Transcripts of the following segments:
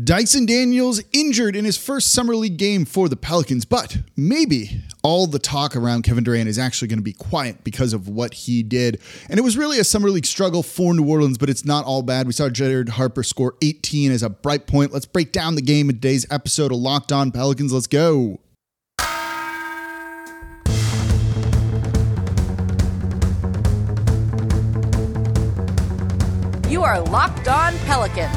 Dyson Daniels injured in his first summer league game for the Pelicans, but maybe all the talk around Kevin Durant is actually going to be quiet because of what he did. And it was really a summer league struggle for New Orleans, but it's not all bad. We saw Jared Harper score 18 as a bright point. Let's break down the game in today's episode of Locked On Pelicans. Let's go. You are Locked On Pelicans,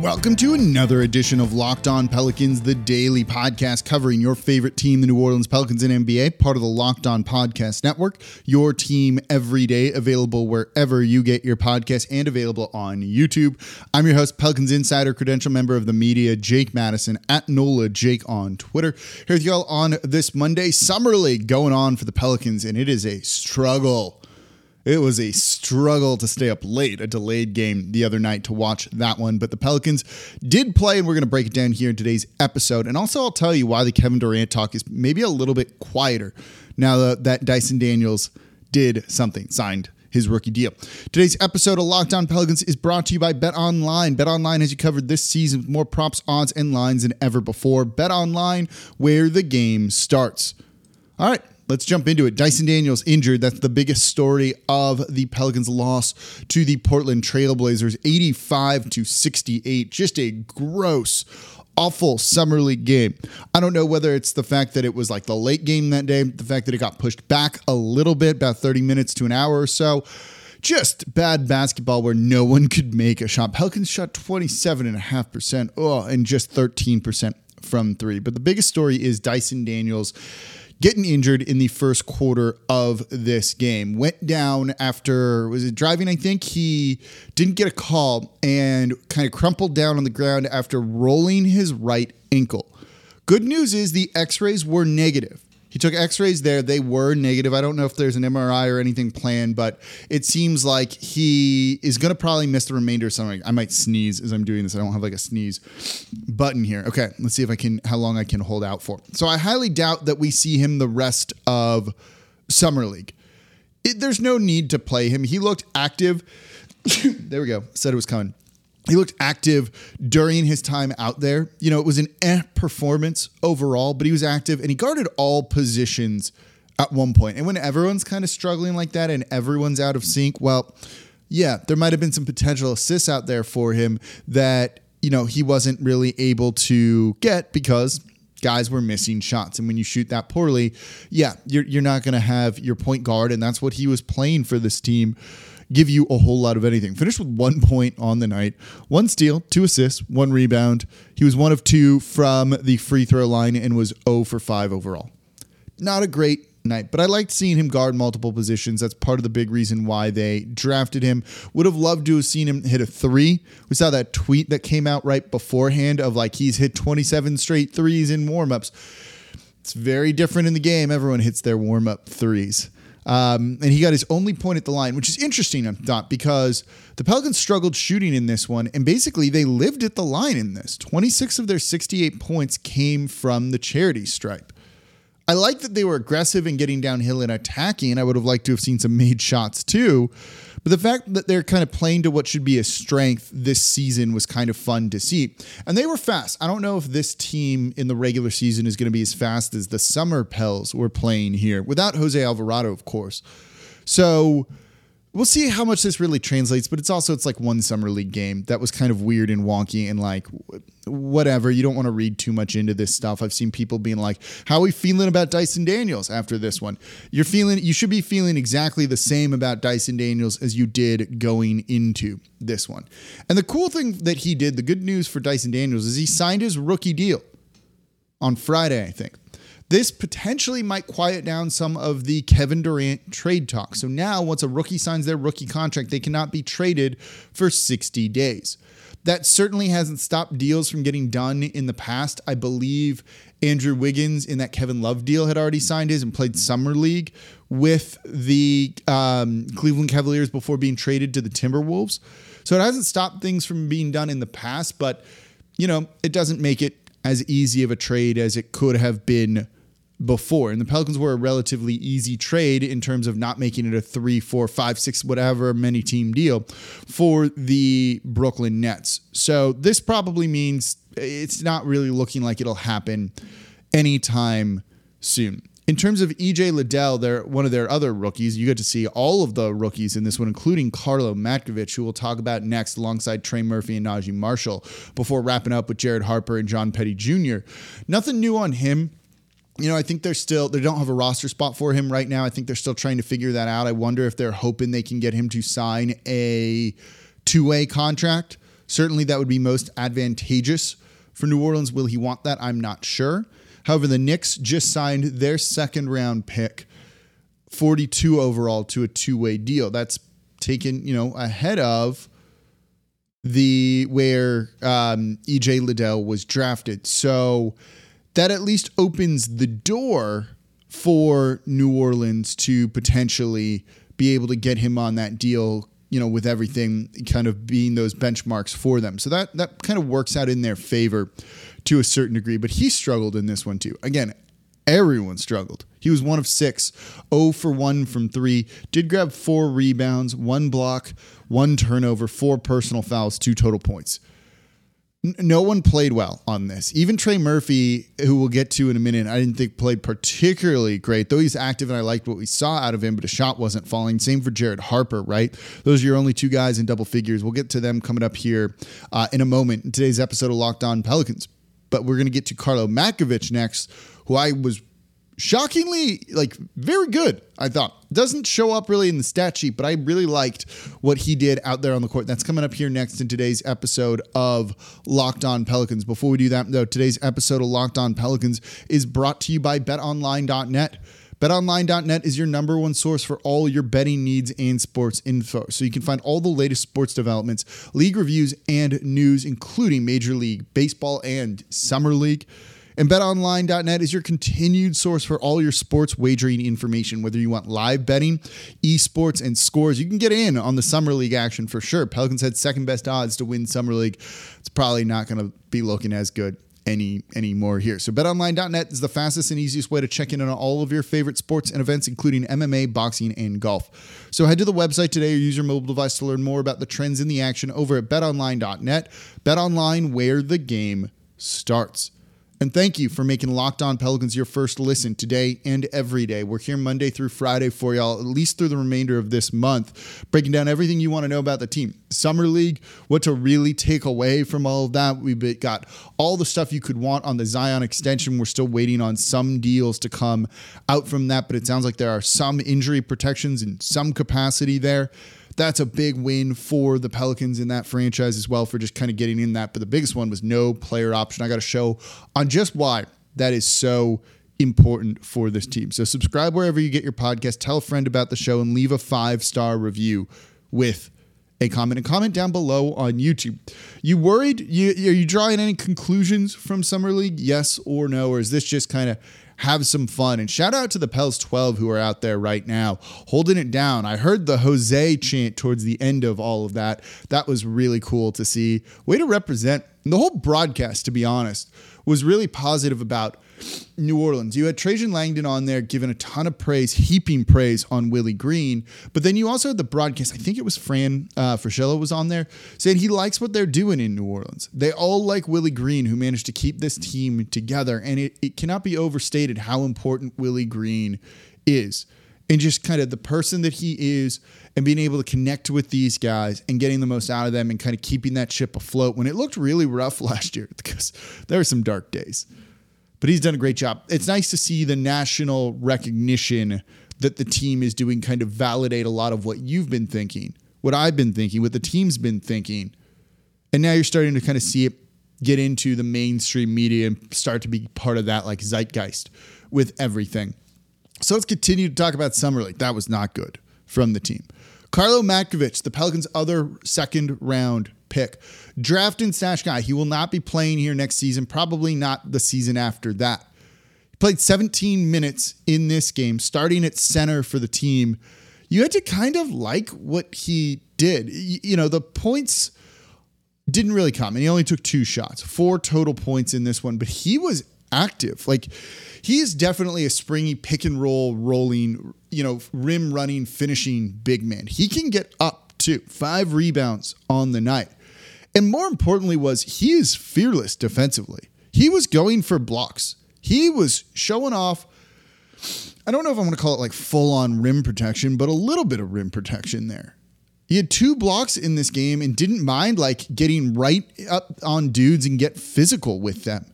Welcome to another edition of Locked On Pelicans, the daily podcast covering your favorite team, the New Orleans Pelicans and NBA, part of the Locked On Podcast Network, your team every day, available wherever you get your podcast and available on YouTube. I'm your host, Pelicans Insider, credential member of the media, Jake Madison, at NOLA Jake on Twitter. Here with y'all on this Monday, Summer League going on for the Pelicans, and it is a struggle. It was a struggle to stay up late, a delayed game the other night to watch that one. But the Pelicans did play, and we're going to break it down here in today's episode. And also, I'll tell you why the Kevin Durant talk is maybe a little bit quieter now that Dyson Daniels did something, signed his rookie deal. Today's episode of Locked On Pelicans is brought to you by BetOnline. BetOnline has you covered this season with more props, odds, and lines than ever before. BetOnline, where the game starts. All right. Let's jump into it. Dyson Daniels injured. That's the biggest story of the Pelicans' loss to the Portland Trailblazers, 85-68. Just a gross, awful summer league game. I don't know whether it's the fact that it was like the late game that day, the fact that it got pushed back a little bit, about 30 minutes to an hour or so. Just bad basketball where no one could make a shot. Pelicans shot 27.5%, and just 13% from three. But the biggest story is Dyson Daniels getting injured in the first quarter of this game. Went down after, was it driving? I think he didn't get a call and kind of crumpled down on the ground after rolling his right ankle. Good news is the x-rays were negative. He took x-rays there. They were negative. I don't know if there's an MRI or anything planned, but it seems like he is going to probably miss the remainder of something. I might sneeze as I'm doing this. I don't have like a sneeze button here. Okay, let's see if I can, how long I can hold out for. So I highly doubt that we see him the rest of Summer League. There's no need to play him. He looked active. There we go. Said it was coming. He looked active during his time out there. You know, it was an performance overall, but he was active and he guarded all positions at one point. And when everyone's kind of struggling like that and everyone's out of sync, well, yeah, there might have been some potential assists out there for him that, you know, he wasn't really able to get because guys were missing shots. And when you shoot that poorly, yeah, you're not going to have your point guard. And that's what he was playing for this team. Give you a whole lot of anything. Finished with 1 point on the night, 1 steal, 2 assists, 1 rebound. He was 1 of 2 from the free throw line and was 0 for 5 overall. Not a great night, but I liked seeing him guard multiple positions. That's part of the big reason why they drafted him. Would have loved to have seen him hit a 3. We saw that tweet that came out right beforehand of like he's hit 27 straight 3s in warmups. It's very different in the game. Everyone hits their warm-up 3s. And he got his only point at the line, which is interesting, I thought, because the Pelicans struggled shooting in this one, and basically they lived at the line in this. 26 of their 68 points came from the charity stripe. I like that they were aggressive in getting downhill and attacking. I would have liked to have seen some made shots too, but the fact that they're kind of playing to what should be a strength this season was kind of fun to see. And they were fast. I don't know if this team in the regular season is going to be as fast as the summer Pels were playing here, without Jose Alvarado, of course. So we'll see how much this really translates, but it's like one summer league game that was kind of weird and wonky and like whatever. You don't want to read too much into this stuff. I've seen people being like, how are we feeling about Dyson Daniels after this one? You should be feeling exactly the same about Dyson Daniels as you did going into this one. And the cool thing that he did, the good news for Dyson Daniels is he signed his rookie deal on Friday, I think. This potentially might quiet down some of the Kevin Durant trade talk. So now once a rookie signs their rookie contract, they cannot be traded for 60 days. That certainly hasn't stopped deals from getting done in the past. I believe Andrew Wiggins in that Kevin Love deal had already signed his and played Summer League with the Cleveland Cavaliers before being traded to the Timberwolves. So it hasn't stopped things from being done in the past, but, you know, it doesn't make it as easy of a trade as it could have been before. And the Pelicans were a relatively easy trade in terms of not making it a 3, 4, 5, 6, whatever many team deal for the Brooklyn Nets. So this probably means it's not really looking like it'll happen anytime soon. In terms of EJ Liddell, they're one of their other rookies. You get to see all of the rookies in this one, including Karlo Matković, who we'll talk about next, alongside Trey Murphy and Naji Marshall, before wrapping up with Jared Harper and John Petty Jr. Nothing new on him. You know, I think they don't have a roster spot for him right now. I think they're still trying to figure that out. I wonder if they're hoping they can get him to sign a two-way contract. Certainly that would be most advantageous for New Orleans. Will he want that? I'm not sure. However, the Knicks just signed their second round pick, 42 overall, to a two-way deal. That's taken, ahead of where EJ Liddell was drafted. So that at least opens the door for New Orleans to potentially be able to get him on that deal, with everything kind of being those benchmarks for them. So that kind of works out in their favor to a certain degree, but he struggled in this one too. Again, everyone struggled. He was 1 of 6, 0 for 1 from 3, did grab 4 rebounds, 1 block, 1 turnover, 4 personal fouls, 2 total points. No one played well on this. Even Trey Murphy, who we'll get to in a minute, I didn't think played particularly great, though he's active and I liked what we saw out of him, but a shot wasn't falling. Same for Jared Harper, right? Those are your only two guys in double figures. We'll get to them coming up here in a moment in today's episode of Locked On Pelicans. But we're going to get to Karlo Matković next, who I was shockingly, very good, I thought. Doesn't show up really in the stat sheet, but I really liked what he did out there on the court. That's coming up here next in today's episode of Locked On Pelicans. Before we do that, though, today's episode of Locked On Pelicans is brought to you by BetOnline.net. BetOnline.net is your number one source for all your betting needs and sports info. So you can find all the latest sports developments, league reviews, and news, including Major League Baseball and Summer League. And BetOnline.net is your continued source for all your sports wagering information, whether you want live betting, esports, and scores. You can get in on the Summer League action for sure. Pelicans had second best odds to win Summer League. It's probably not going to be looking as good anymore here. So betonline.net is the fastest and easiest way to check in on all of your favorite sports and events, including MMA, boxing, and golf. So head to the website today or use your mobile device to learn more about the trends in the action over at betonline.net. BetOnline, where the game starts. And thank you for making Locked On Pelicans your first listen today and every day. We're here Monday through Friday for y'all, at least through the remainder of this month, breaking down everything you want to know about the team. Summer League, what to really take away from all of that. We've got all the stuff you could want on the Zion extension. We're still waiting on some deals to come out from that, but it sounds like there are some injury protections in some capacity there. That's a big win for the Pelicans in that franchise as well, for just kind of getting in that. But the biggest one was no player option. I got a show on just why that is so important for this team. So subscribe wherever you get your podcast. Tell a friend about the show and leave a 5-star review with a comment. And comment down below on YouTube. You worried? Are you drawing any conclusions from Summer League? Yes or no? Or is this just kind of have some fun? And shout out to the Pels 12 who are out there right now holding it down. I heard the Jose chant towards the end of all of that. That was really cool to see. Way to represent. And the whole broadcast, to be honest, was really positive about New Orleans. You had Trajan Langdon on there giving a ton of praise, heaping praise on Willie Green. But then you also had the broadcast. I think it was Fraschella was on there saying he likes what they're doing in New Orleans. They all like Willie Green, who managed to keep this team together. And it cannot be overstated how important Willie Green is. And just kind of the person that he is and being able to connect with these guys and getting the most out of them and kind of keeping that ship afloat when it looked really rough last year, because there were some dark days. But he's done a great job. It's nice to see the national recognition that the team is doing kind of validate a lot of what you've been thinking, what I've been thinking, what the team's been thinking. And now you're starting to kind of see it get into the mainstream media and start to be part of that like zeitgeist with everything. So let's continue to talk about Summer League. That was not good from the team. Karlo Matković, the Pelicans' other second-round pick. Draft and stash guy. He will not be playing here next season, probably not the season after that. He played 17 minutes in this game, starting at center for the team. You had to kind of like what he did. You know, the points didn't really come, and he only took 2 shots, 4 total points in this one, but he was active. Like, he is definitely a springy pick and roll, rolling, you know, rim running, finishing big man. He can get up too. 5 rebounds on the night. And more importantly was he is fearless defensively. He was going for blocks. He was showing off. I don't know if I'm going to call it like full on rim protection, but a little bit of rim protection there. He had 2 blocks in this game and didn't mind like getting right up on dudes and get physical with them.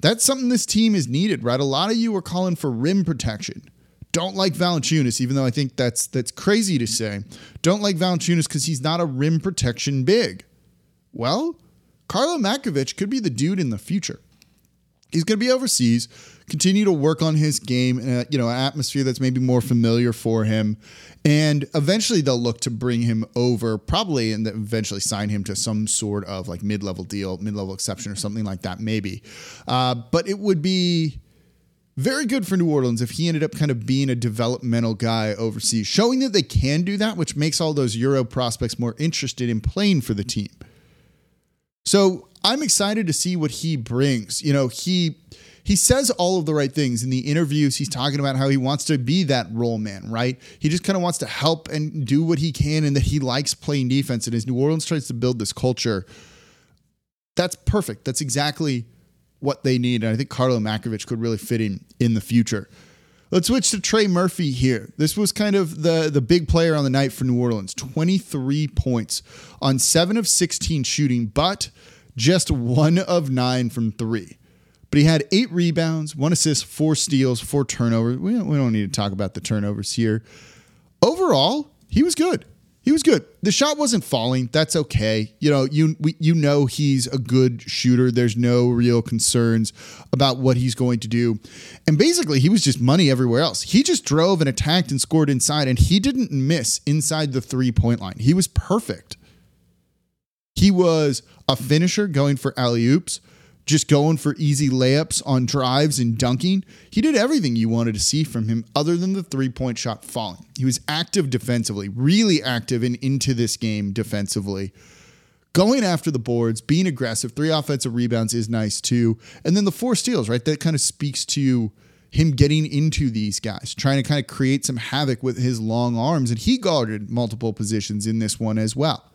That's something this team is needed, right? A lot of you are calling for rim protection. Don't like Valanciunas, even though I think that's crazy to say. Don't like Valanciunas because he's not a rim protection big. Well, Karlo Matković could be the dude in the future. He's going to be overseas, continue to work on his game in a, you know, an atmosphere that's maybe more familiar for him. And eventually they'll look to bring him over, probably, and eventually sign him to some sort of like mid-level deal, mid-level exception or something like that, maybe. But it would be very good for New Orleans if he ended up kind of being a developmental guy overseas, showing that they can do that, which makes all those Euro prospects more interested in playing for the team. So I'm excited to see what he brings. You know, he says all of the right things in the interviews. He's talking about how he wants to be that role man, right? He just kind of wants to help and do what he can, and that he likes playing defense. And as New Orleans tries to build this culture, that's perfect. That's exactly what they need. And I think Karlo Matković could really fit in the future. Let's switch to Trey Murphy here. This was kind of the big player on the night for New Orleans. 23 points on 7 of 16 shooting, but just 1 of 9 from 3. But he had 8 rebounds, 1 assist, 4 steals, 4 turnovers. We don't need to talk about the turnovers here. Overall, he was good. He was good. The shot wasn't falling. That's okay. You know, you know he's a good shooter. There's no real concerns about what he's going to do. And basically, he was just money everywhere else. He just drove and attacked and scored inside, and he didn't miss inside the three-point line. He was perfect. He was a finisher going for alley-oops, just going for easy layups on drives and dunking. He did everything you wanted to see from him other than the three-point shot falling. He was active defensively, really active and into this game defensively. Going after the boards, being aggressive, 3 offensive rebounds is nice too. And then the 4 steals, right? That kind of speaks to him getting into these guys, trying to kind of create some havoc with his long arms. And he guarded multiple positions in this one as well.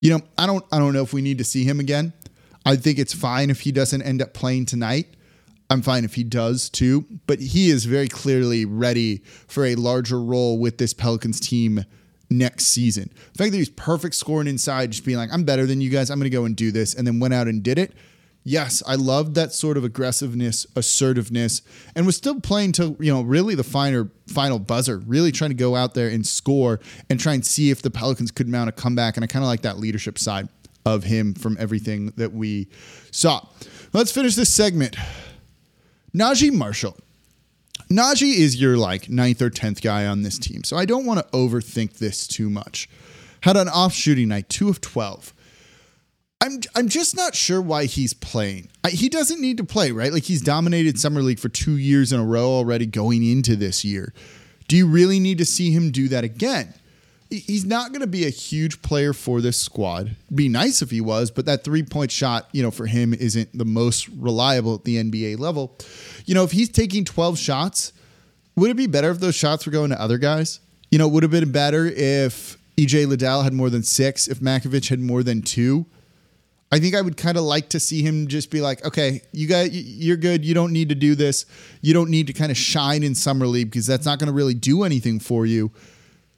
You know, I don't know if we need to see him again. I think it's fine if he doesn't end up playing tonight. I'm fine if he does too, but he is very clearly ready for a larger role with this Pelicans team next season. The fact that he's perfect scoring inside, just being like, I'm better than you guys, I'm going to go and do this, and then went out and did it. Yes, I loved that sort of aggressiveness, assertiveness, and was still playing till, you know, really the final buzzer, really trying to go out there and score and try and see if the Pelicans could mount a comeback. And I kind of like that leadership side of him from everything that we saw. Let's finish this segment. Naji Marshall. Naji is your like 9th or 10th guy on this team, so I don't want to overthink this too much. Had an off shooting night, 2 of 12. I'm just not sure why he's playing. He doesn't need to play, right? Like, he's dominated Summer League for 2 years in a row already going into this year. Do you really need to see him do that again? He's not going to be a huge player for this squad. It'd be nice if he was, but that three-point shot, you know, for him isn't the most reliable at the NBA level. You know, if he's taking 12 shots, would it be better if those shots were going to other guys? You know, would have been better if EJ Liddell had more than 6, if Matković had more than 2. I think I would kind of like to see him just be like, okay, you guys, you're good. You don't need to do this. You don't need to kind of shine in Summer League because that's not going to really do anything for you.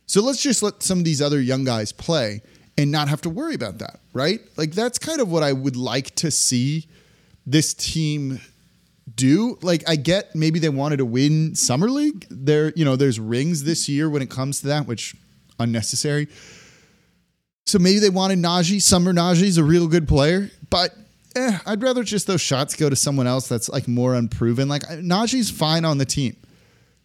So let's just let some of these other young guys play and not have to worry about that, right? Like, that's kind of what I would like to see this team do. Like, I get maybe they wanted to win Summer League. There, you know, there's rings this year when it comes to that, which unnecessary. So maybe they wanted Naji. Summer Naji's a real good player, but I'd rather just those shots go to someone else that's like more unproven. Like, Naji's fine on the team.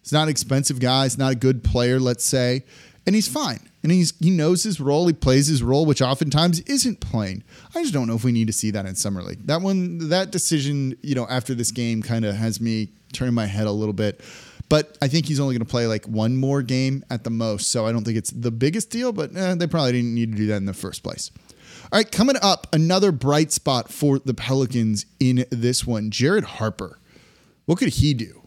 He's not an expensive guy. He's not a good player, let's say. And he's fine. And he knows his role. He plays his role, which oftentimes isn't playing. I just don't know if we need to see that in Summer League. That decision, you know, after this game kind of has me turning my head a little bit. But I think he's only going to play like 1 more game at the most. So I don't think it's the biggest deal, but they probably didn't need to do that in the first place. All right, coming up, another bright spot for the Pelicans in this one. Jared Harper. What could he do?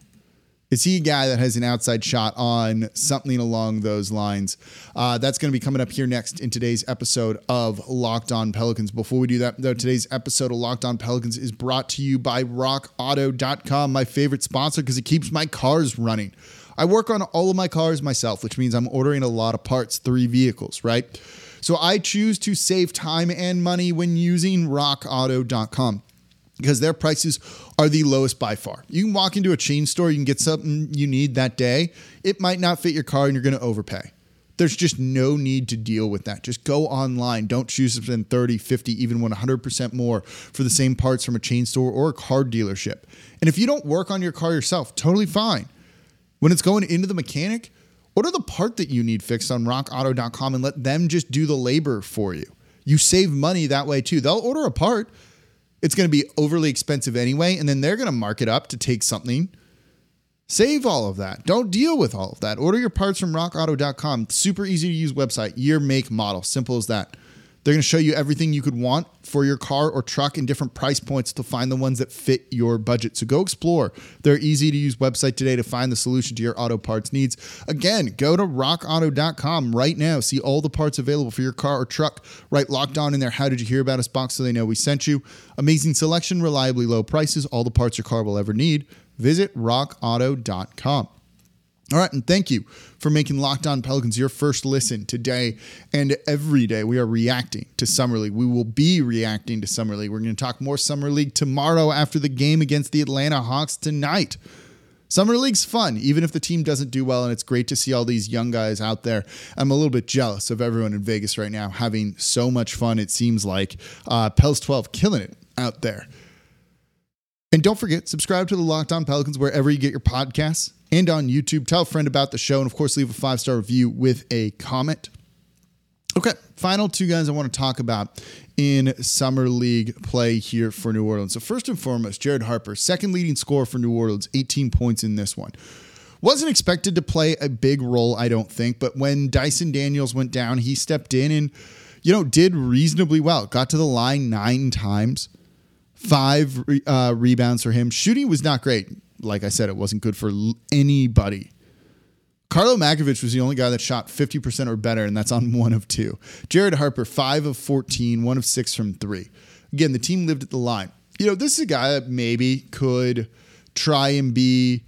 Is he a guy that has an outside shot on something along those lines? That's going to be coming up here next in today's episode of Locked On Pelicans. Before we do that, though, today's episode of Locked On Pelicans is brought to you by RockAuto.com, my favorite sponsor because it keeps my cars running. I work on all of my cars myself, which means I'm ordering a lot of parts, 3 vehicles, right? So I choose to save time and money when using RockAuto.com, because their prices are the lowest by far. You can walk into a chain store, you can get something you need that day. It might not fit your car and you're going to overpay. There's just no need to deal with that. Just go online. Don't choose to spend 30, 50, even 100% more for the same parts from a chain store or a car dealership. And if you don't work on your car yourself, totally fine. When it's going into the mechanic, order the part that you need fixed on rockauto.com and let them just do the labor for you. You save money that way too. They'll order a part. It's going to be overly expensive anyway, and then they're going to mark it up to take something. Save all of that. Don't deal with all of that. Order your parts from rockauto.com. Super easy to use website. Year, make, model. Simple as that. They're going to show you everything you could want for your car or truck and different price points to find the ones that fit your budget. So go explore their easy-to-use website today to find the solution to your auto parts needs. Again, go to rockauto.com right now. See all the parts available for your car or truck. Write Locked On in their How Did You Hear About Us box so they know we sent you. Amazing selection, reliably low prices, all the parts your car will ever need. Visit rockauto.com. All right, and thank you for making Locked On Pelicans your first listen today and every day. We are reacting to Summer League. We will be reacting to Summer League. We're going to talk more Summer League tomorrow after the game against the Atlanta Hawks tonight. Summer League's fun, even if the team doesn't do well, and it's great to see all these young guys out there. I'm a little bit jealous of everyone in Vegas right now having so much fun, it seems like. Pels 12 killing it out there. And don't forget, subscribe to the Locked On Pelicans wherever you get your podcasts. And on YouTube, tell a friend about the show, and of course, leave a 5-star review with a comment. Okay, final 2 guys I want to talk about in Summer League play here for New Orleans. So first and foremost, Jared Harper, second leading scorer for New Orleans, 18 points in this one. Wasn't expected to play a big role, I don't think, but when Dyson Daniels went down, he stepped in and, did reasonably well. Got to the line 9 times, 5 rebounds for him. Shooting was not great. Like I said, it wasn't good for anybody. Karlo Matković was the only guy that shot 50% or better, and that's on 1 of 2. Jared Harper, 5 of 14, 1 of 6 from 3. Again, the team lived at the line. This is a guy that maybe could try and be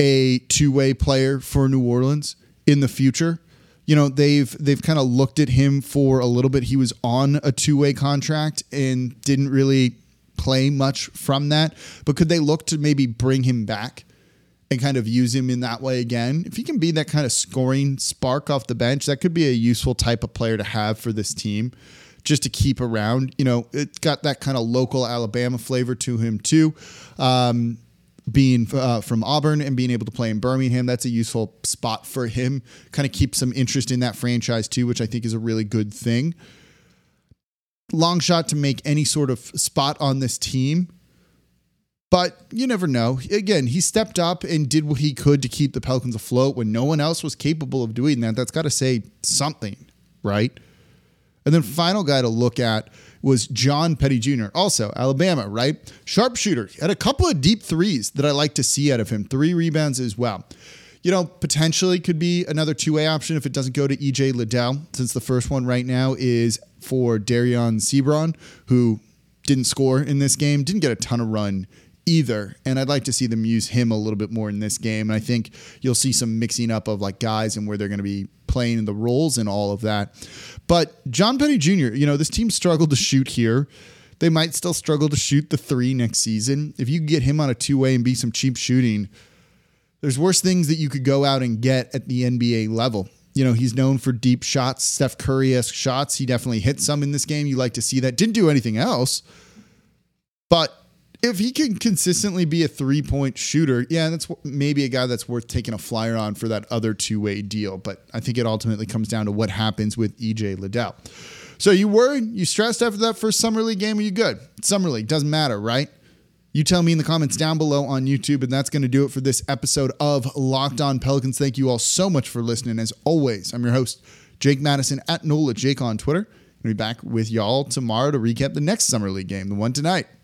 a 2-way player for New Orleans in the future. They've kind of looked at him for a little bit. He was on a 2-way contract and didn't really play much from that, but could they look to maybe bring him back and kind of use him in that way again? If he can be that kind of scoring spark off the bench, that could be a useful type of player to have for this team just to keep around. It's got that kind of local Alabama flavor to him too. Being from Auburn and being able to play in Birmingham, that's a useful spot for him. Kind of keep some interest in that franchise too, which I think is a really good thing. Long shot to make any sort of spot on this team, but you never know. Again, he stepped up and did what he could to keep the Pelicans afloat when no one else was capable of doing that. That's got to say something, right? And then final guy to look at was John Petty Jr., also Alabama, right? Sharpshooter. Had a couple of deep threes that I like to see out of him. 3 rebounds as well. Potentially could be another 2-way option if it doesn't go to EJ Liddell, since the first one right now is for Darion Sebron, who didn't score in this game, didn't get a ton of run either. And I'd like to see them use him a little bit more in this game. And I think you'll see some mixing up of like guys and where they're going to be playing in the roles and all of that. But John Petty Jr., this team struggled to shoot here. They might still struggle to shoot the 3 next season. If you get him on a 2-way and be some cheap shooting, there's worse things that you could go out and get at the NBA level. He's known for deep shots, Steph Curry-esque shots. He definitely hit some in this game. You like to see that. Didn't do anything else. But if he can consistently be a 3-point shooter, yeah, that's maybe a guy that's worth taking a flyer on for that other 2-way deal. But I think it ultimately comes down to what happens with EJ Liddell. So you worried? You stressed after that first Summer League game? Are you good? Summer League doesn't matter, right? You tell me in the comments down below on YouTube, and that's going to do it for this episode of Locked On Pelicans. Thank you all so much for listening. As always, I'm your host, Jake Madison, at NolaJake on Twitter. We'll be back with y'all tomorrow to recap the next Summer League game, the one tonight.